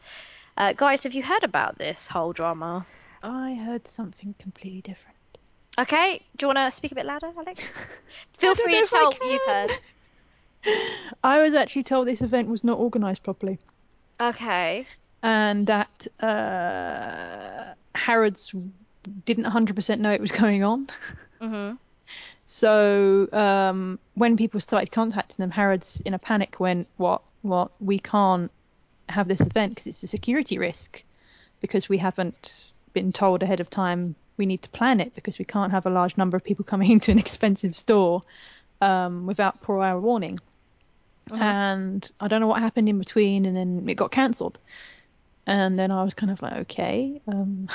Uh, guys, have you heard about this whole drama? I heard something completely different. Okay, do you want to speak a bit louder, Alex? Feel free to tell what you've heard. I was actually told this event was not organised properly. Okay. And that uh, Harrods didn't one hundred percent know it was going on. Mm-hmm. So um, when people started contacting them, Harrods in a panic went, what, what, we can't have this event because it's a security risk because we haven't been told ahead of time we need to plan it because we can't have a large number of people coming into an expensive store um, without prior hour warning. Uh-huh. And I don't know what happened in between, and then it got cancelled. And then I was kind of like, okay, um,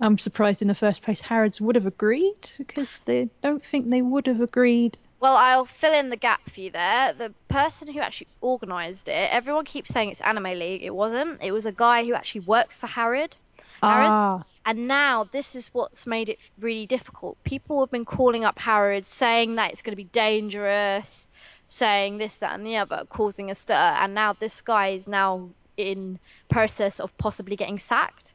I'm surprised in the first place Harrods would have agreed because they don't think they would have agreed. Well, I'll fill in the gap for you there. The person who actually organised it, everyone keeps saying it's Anime League. It wasn't. It was a guy who actually works for Harrods. Harrods. Ah. And now this is what's made it really difficult. People have been calling up Harrods saying that it's going to be dangerous, saying this, that and the other, causing a stir. And now this guy is now in process of possibly getting sacked.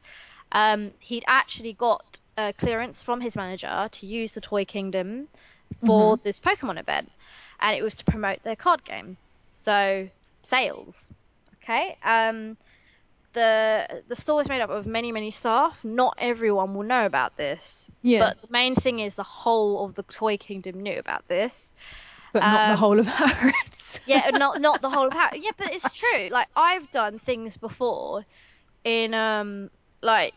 Um, he'd actually got uh, clearance from his manager to use the Toy Kingdom for mm-hmm. this Pokemon event. And it was to promote their card game. So sales. Okay. Um The the store is made up of many, many staff. Not everyone will know about this. Yeah. But the main thing is the whole of the Toy Kingdom knew about this. But um, not the whole of Harrods. yeah, not not the whole of Harrods. Yeah, but it's true. Like, I've done things before in, um like,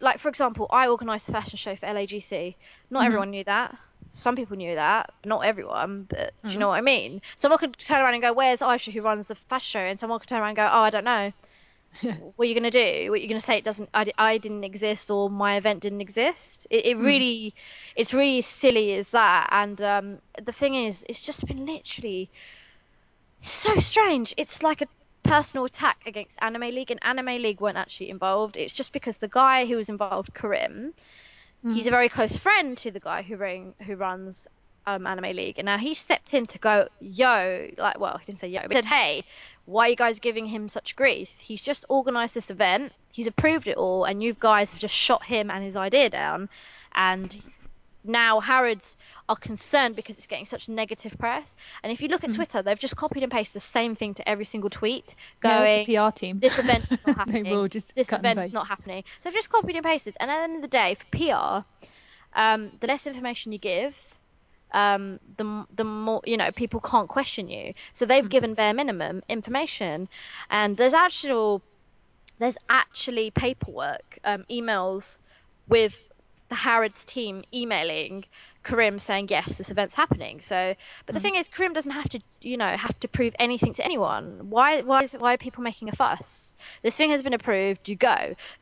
like for example, I organised a fashion show for L A G C. Not mm-hmm. everyone knew that. Some people knew that, not everyone, but mm-hmm. do you know what I mean? Someone could turn around and go, where's Aisha who runs the fashion show? And someone could turn around and go, oh, I don't know. What are you going to do? What are you going to say? It doesn't. I, I didn't exist, or my event didn't exist. It, it really, mm. it's really silly as that. And um, the thing is, it's just been literally so strange. It's like a personal attack against Anime League, and Anime League weren't actually involved. It's just because the guy who was involved, Karim, mm. he's a very close friend to the guy who ran, who runs um, Anime League, and now he stepped in to go, yo, like, well, he didn't say yo, but he said, hey. Why are you guys giving him such grief? He's just organised this event. He's approved it all. And you guys have just shot him and his idea down. And now Harrods are concerned because it's getting such negative press. And if you look at mm-hmm. Twitter, they've just copied and pasted the same thing to every single tweet. Going, yeah, the P R team. This event is not happening. They will just this event is not happening. So they've just copied and pasted. And at the end of the day, for P R, um, the less information you give, um the the more, you know, people can't question you, so they've mm. given bare minimum information. And there's actual there's actually paperwork, um emails with the Harrods team emailing Karim saying yes, this event's happening. So but the mm. thing is, Karim doesn't have to, you know, have to prove anything to anyone. Why why is why are people making a fuss? This thing has been approved, you go.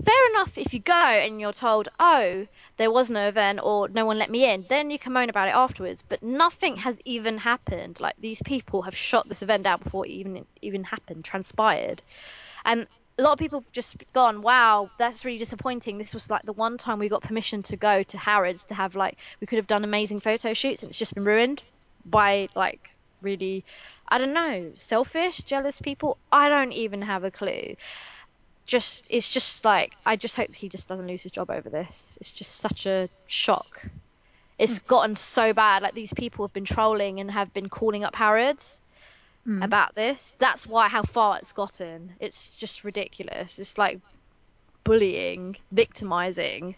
Fair enough if you go and you're told, oh, there was no event or no one let me in, then you can moan about it afterwards. But nothing has even happened. Like, these people have shot this event down before it even even happened, transpired. And a lot of people have just gone, wow, that's really disappointing. This was like the one time we got permission to go to Harrods to have, like, we could have done amazing photo shoots, and it's just been ruined by, like, really, I don't know, selfish, jealous people. I don't even have a clue. Just, it's just like, I just hope he just doesn't lose his job over this. It's just such a shock. It's mm. gotten so bad. Like, these people have been trolling and have been calling up Harrods Mm. about this. That's why how far it's gotten. It's just ridiculous. It's like bullying, victimizing.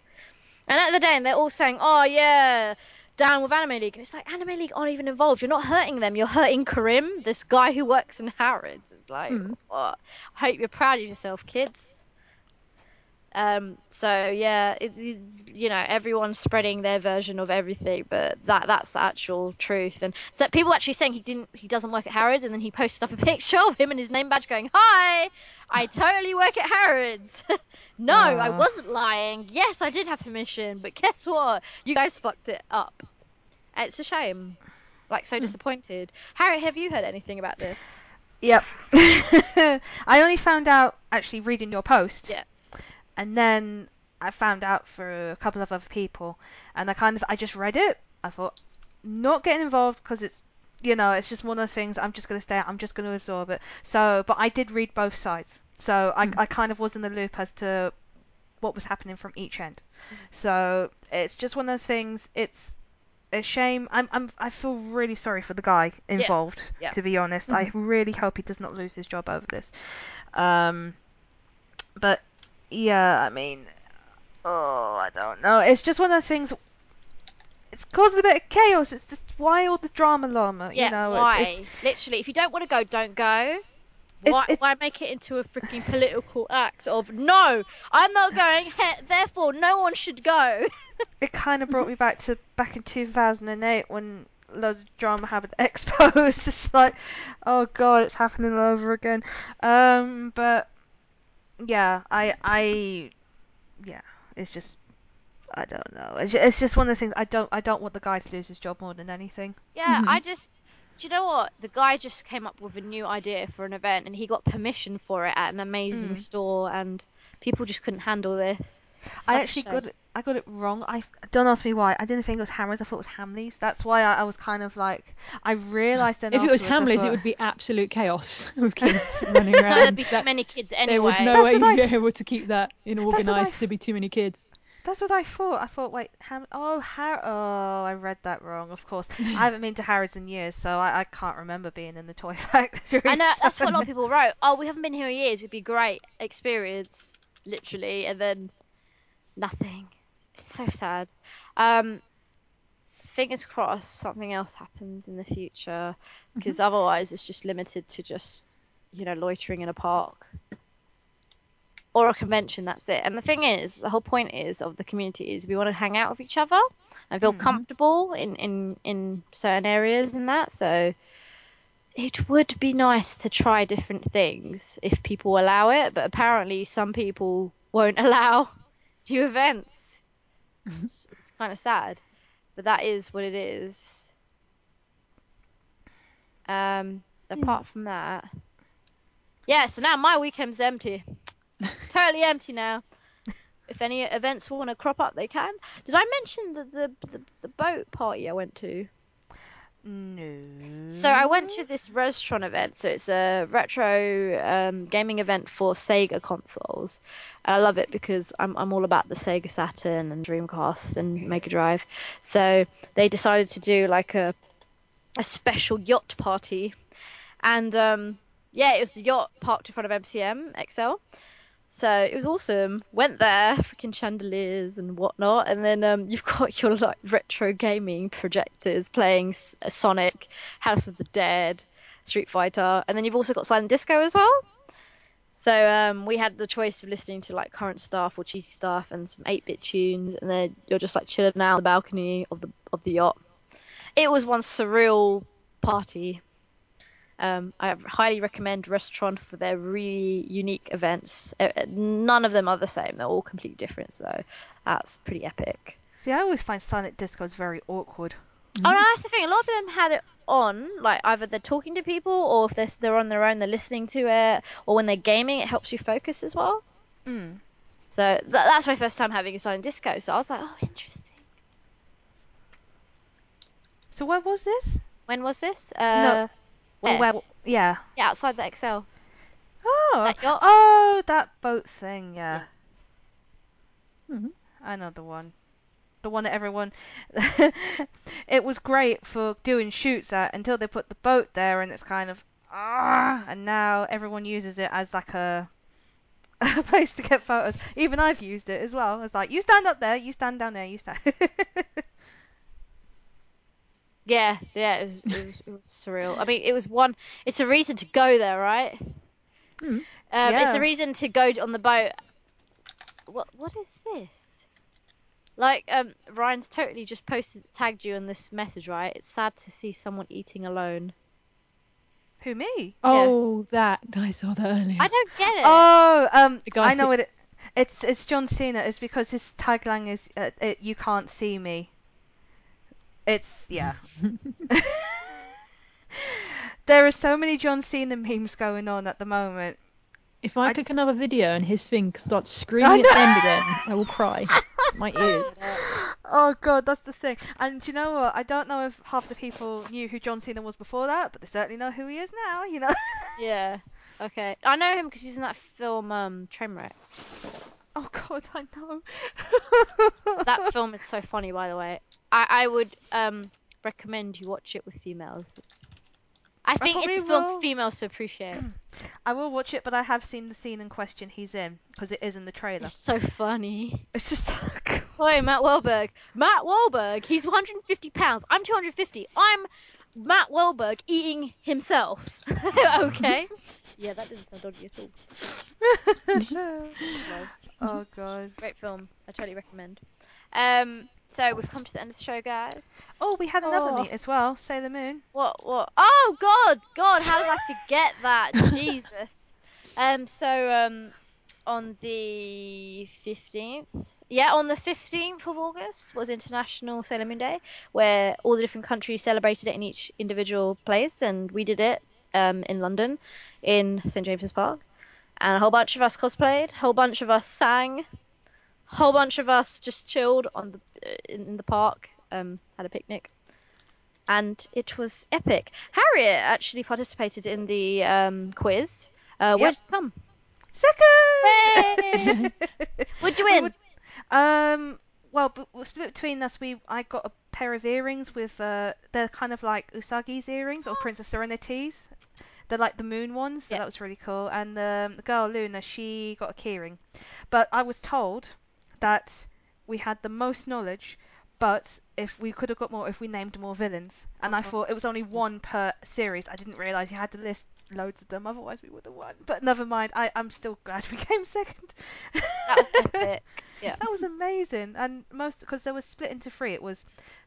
And at the day, and they're all saying, oh yeah, down with Anime League. And it's like, Anime League aren't even involved. You're not hurting them, you're hurting Karim, this guy who works in Harrods. It's like, mm. what? I hope you're proud of yourself, kids. Um, so yeah, it, it's, you know, everyone's spreading their version of everything, but that that's the actual truth. And so people actually saying he didn't, he doesn't work at Harrods, and then he posted up a picture of him and his name badge going, "Hi, I totally work at Harrods." No, uh... I wasn't lying. Yes, I did have permission, but guess what? You guys fucked it up. It's a shame. Like, so disappointed. Harry, have you heard anything about this? Yep. I only found out actually reading your post. Yeah. And then I found out for a couple of other people, and I kind of I just read it. I thought, not getting involved because it's, you know, it's just one of those things. I'm just gonna stay out. I'm just gonna absorb it. So, but I did read both sides. So I mm. I kind of was in the loop as to what was happening from each end. Mm. So it's just one of those things. It's a shame. I'm, I'm I feel really sorry for the guy involved, yeah. Yeah. to be honest. Mm-hmm. I really hope he does not lose his job over this. Um, but yeah, I mean, oh, I don't know. It's just one of those things. It's causing a bit of chaos. It's just, why all the drama llama? Yeah, you know, why? It's, it's... Literally, if you don't want to go, don't go. Why, it's, it's... why make it into a freaking political act of, no, I'm not going, he- therefore no one should go. It kind of brought me back to back in two thousand eight when loads of drama happened at Expo. It's just like, oh god, it's happening all over again. Um, but yeah, I, I, yeah, it's just, I don't know. It's just, it's just one of those things. I don't, I don't want the guy to lose his job more than anything. Yeah, mm-hmm. I just. Do you know what? The guy just came up with a new idea for an event, and he got permission for it at an amazing mm. store, and people just couldn't handle this. Such I actually got it, I got it wrong. I don't ask me why. I didn't think it was Hamleys. I thought it was Hamleys. That's why I, I was kind of like, I realised then. If it was Hamleys, thought, it would be absolute chaos with kids running around. There'd be too many kids anyway. There was no that's way you'd be able to keep that in organised to be too many kids. That's what I thought. I thought, wait, Ham- oh, Har- oh, I read that wrong, of course. I haven't been to Harrods in years, so I, I can't remember being in the toy factory. I know, that's what a lot of people wrote. Oh, we haven't been here in years. It'd be great experience, literally, and then nothing. It's so sad. Um, fingers crossed something else happens in the future, because mm-hmm. otherwise it's just limited to just, you know, loitering in a park. Or a convention, that's it. And the thing is, the whole point is of the community is we want to hang out with each other and feel mm. comfortable in, in, in certain areas and that. So it would be nice to try different things if people allow it. But apparently some people won't allow new events. It's, it's kind of sad. But that is what it is. Um, apart from that. Yeah, so now my weekend's empty. Totally empty now. If any events want to crop up, they can. Did I mention the the, the, the boat party I went to? No. So I went to this Restron event. So it's a retro um, gaming event for Sega consoles. And I love it because I'm I'm all about the Sega Saturn and Dreamcast and Mega Drive. So they decided to do like a a special yacht party, and um, yeah, it was the yacht parked in front of M C M X L. So it was awesome. Went there, freaking chandeliers and whatnot, and then um, you've got your like retro gaming projectors playing S- Sonic, House of the Dead, Street Fighter, and then you've also got silent disco as well. So um, we had the choice of listening to like current stuff or cheesy stuff and some eight-bit tunes, and then you're just like chilling out on the balcony of the of the yacht. It was one surreal party. Um, I highly recommend Restron for their really unique events. Uh, none of them are the same. They're all completely different, so that's pretty epic. See, I always find silent discos very awkward. Mm. Oh, no, that's the thing. A lot of them had it on, like either they're talking to people, or if they're, they're on their own, they're listening to it, or when they're gaming, it helps you focus as well. Mm. So th- that's my first time having a silent disco, so I was like, oh, interesting. So where was this? When was this? Uh, no. Well, well, yeah. Yeah, outside the X L. Oh, that oh, that boat thing, yeah. Yes. Mm-hmm. I know the one. The one that everyone... It was great for doing shoots at until they put the boat there, and it's kind of... Uh, and now everyone uses it as like a, a place to get photos. Even I've used it as well. It's like, you stand up there, you stand down there, you stand... Yeah, yeah, it was, it, was, it was surreal. I mean, it was one... It's a reason to go there, right? Mm. Um, yeah. It's a reason to go on the boat What what is this? Like, um, Ryan's totally just posted, tagged you in this message, right? It's sad to see someone eating alone. Who, me? Oh, yeah. that. I saw that earlier. I don't get it. Oh, um, I know what it It's it's John Cena. It's because his tagline is, uh, it, you can't see me. It's, yeah. There are so many John Cena memes going on at the moment. If I, I... click another video and his thing starts screaming at the end again, I will cry. My ears. Oh god, that's the thing. And do you know what? I don't know if half the people knew who John Cena was before that, but they certainly know who he is now, you know? Yeah. Okay. I know him because he's in that film, um, Trainwreck. Oh god, I know. That film is so funny, by the way. I, I would um, recommend you watch it with females. I think I it's a film for females to appreciate. I will watch it, but I have seen the scene in question he's in, because it is in the trailer. It's so funny. It's just... Oh, God. Hi, Matt Wahlberg. Matt Wahlberg, he's one hundred fifty pounds. I'm two hundred fifty. I'm Matt Wahlberg eating himself. Okay. Yeah, that didn't sound dodgy at all. Oh, God. Great film. I totally recommend. Um... So we've come to the end of the show, guys. Oh, we had another oh. meet as well, Sailor Moon. What? What? Oh God, God! How did I forget that? Jesus. Um. So um, on the fifteenth, yeah, on the fifteenth of August was International Sailor Moon Day, where all the different countries celebrated it in each individual place, and we did it um in London, in Saint James's Park, and a whole bunch of us cosplayed, a whole bunch of us sang. Whole bunch of us just chilled on the in the park, um, had a picnic, and it was epic. Harriet actually participated in the um, quiz. Uh, yep. Where did you come? Second. What'd you win? We would, um, well, but split between us, we I got a pair of earrings with uh, they're kind of like Usagi's earrings or Princess Serenity's. They're like the moon ones, so yep. that was really cool. And um, the girl Luna, she got a keyring, but I was told that we had the most knowledge, but if we could have got more if we named more villains. And I thought it was only one per series. I didn't realise you had to list loads of them, otherwise we would have won. But never mind, I, I'm still glad we came second. That was epic. Yeah. That was amazing. And most, because there was split into three. It was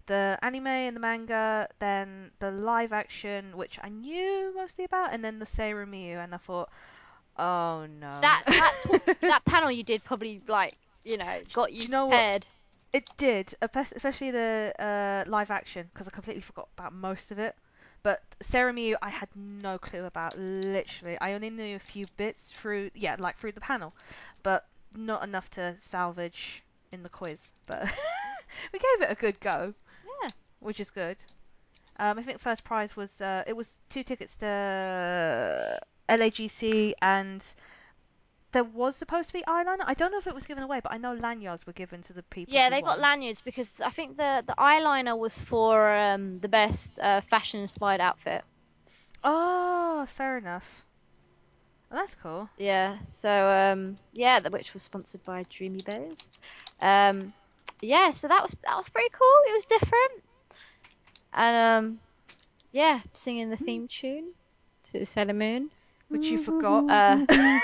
the anime and the manga, then the live action, which I knew mostly about, and then the Sera Myu. And I thought, oh no. That, that, talk, that panel you did probably, like, you know, got you, you know prepared. What? It did, especially the uh, live action, because I completely forgot about most of it. But Sera Myu, I had no clue about, literally. I only knew a few bits through, yeah, like through the panel, but not enough to salvage in the quiz. But we gave it a good go, yeah, which is good. Um, I think first prize was, uh, it was two tickets to L A G C and... There was supposed to be eyeliner. I don't know if it was given away, but I know lanyards were given to the people. Yeah, they won. Got lanyards because I think the the eyeliner was for um, the best uh, fashion-inspired outfit. Oh, fair enough. Well, that's cool. Yeah. So um, yeah, the, which was sponsored by Dreamy Bears. Um, yeah. So that was that was pretty cool. It was different. And um, yeah, singing the theme tune to Sailor Moon. Which you forgot. Uh,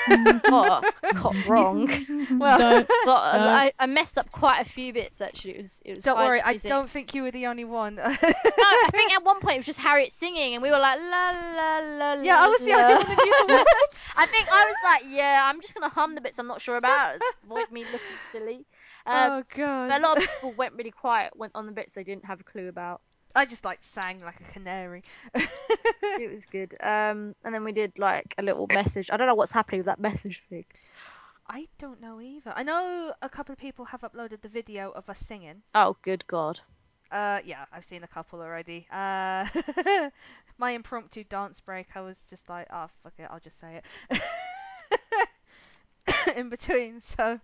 what? Got wrong. Well, no, got, no. I, I messed up quite a few bits actually. It was. It was don't worry. Music. I don't think you were the only one. No, I think at one point it was just Harriet singing, and we were like la la la. Yeah, la, I was the only one who knew the words. I think I was like, yeah, I'm just gonna hum the bits I'm not sure about. Avoid me looking silly. Um, oh god. But a lot of people went really quiet. Went on the bits they didn't have a clue about. I just like sang like a canary. It was good. Um, and then we did like a little message. I don't know what's happening with that message thing. I don't know either. I know a couple of people have uploaded the video of us singing. Oh, good God. Uh, yeah, I've seen a couple already. Uh, my impromptu dance break. I was just like, oh fuck it, I'll just say it. In between, so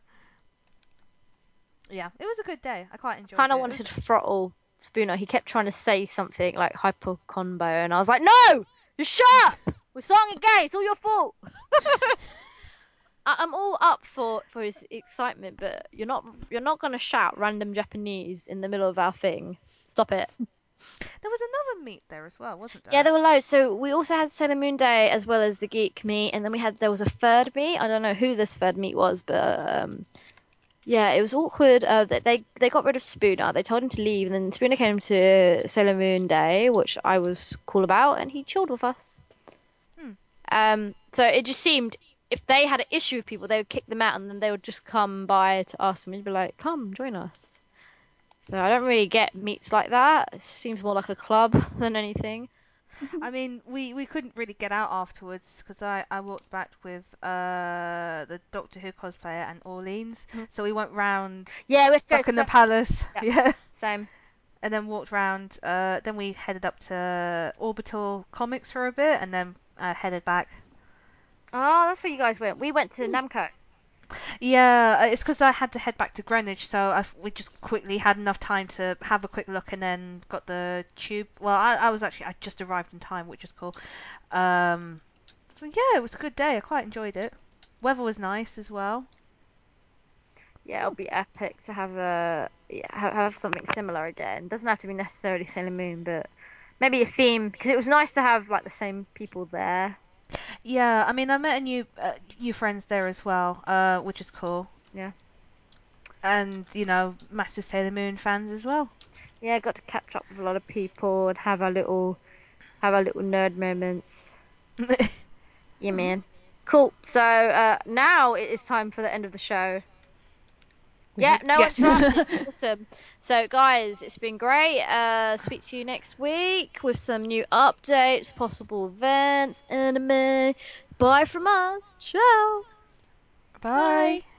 yeah, it was a good day. I quite enjoyed it. Kind of wanted to throttle Spooner. He kept trying to say something like hyper combo, and I was like, no, you shut up, we're starting again, it's all your fault. I'm all up for for his excitement, but you're not you're not gonna shout random Japanese in the middle of our thing. Stop it. There was another meet there as well, wasn't there? Yeah, there were loads. So we also had Sailor Moon Day as well as the geek meet, and then we had there was a third meet. I don't know who this third meet was, but um Yeah, it was awkward. Uh, they they got rid of Spooner. They told him to leave, and then Spooner came to Solar Moon Day, which I was cool about, and he chilled with us. Hmm. Um, so it just seemed if they had an issue with people, they would kick them out, and then they would just come by to us, and we'd be like, "Come, join us." So I don't really get meets like that. It seems more like a club than anything. I mean, we, we couldn't really get out afterwards because I, I walked back with uh, the Doctor Who cosplayer and Orleans, mm-hmm. so we went round. Yeah, we're stuck in the palace. Yeah. yeah, same. And then walked round. Uh, then we headed up to Orbital Comics for a bit, and then uh, headed back. Oh, that's where you guys went. We went to Ooh. Namco. Yeah, it's because I had to head back to Greenwich, so I've, we just quickly had enough time to have a quick look and then got the tube. Well, I, I was actually, I just arrived in time, which is cool. Um, so yeah, it was a good day. I quite enjoyed it. Weather was nice as well. Yeah, it'll be epic to have a yeah, have something similar again. Doesn't have to be necessarily Sailor Moon, but maybe a theme, because it was nice to have like the same people there. Yeah, I mean, I met a new uh, new friends there as well, uh, which is cool. Yeah. And, you know, massive Sailor Moon fans as well. Yeah, got to catch up with a lot of people and have our little have our little nerd moments. Yeah, man. Cool. So uh, now it is time for the end of the show. Yeah, no yes. one's Awesome. So, guys, it's been great. Uh, speak to you next week with some new updates, possible events, anime. Bye from us. Ciao. Bye. Bye.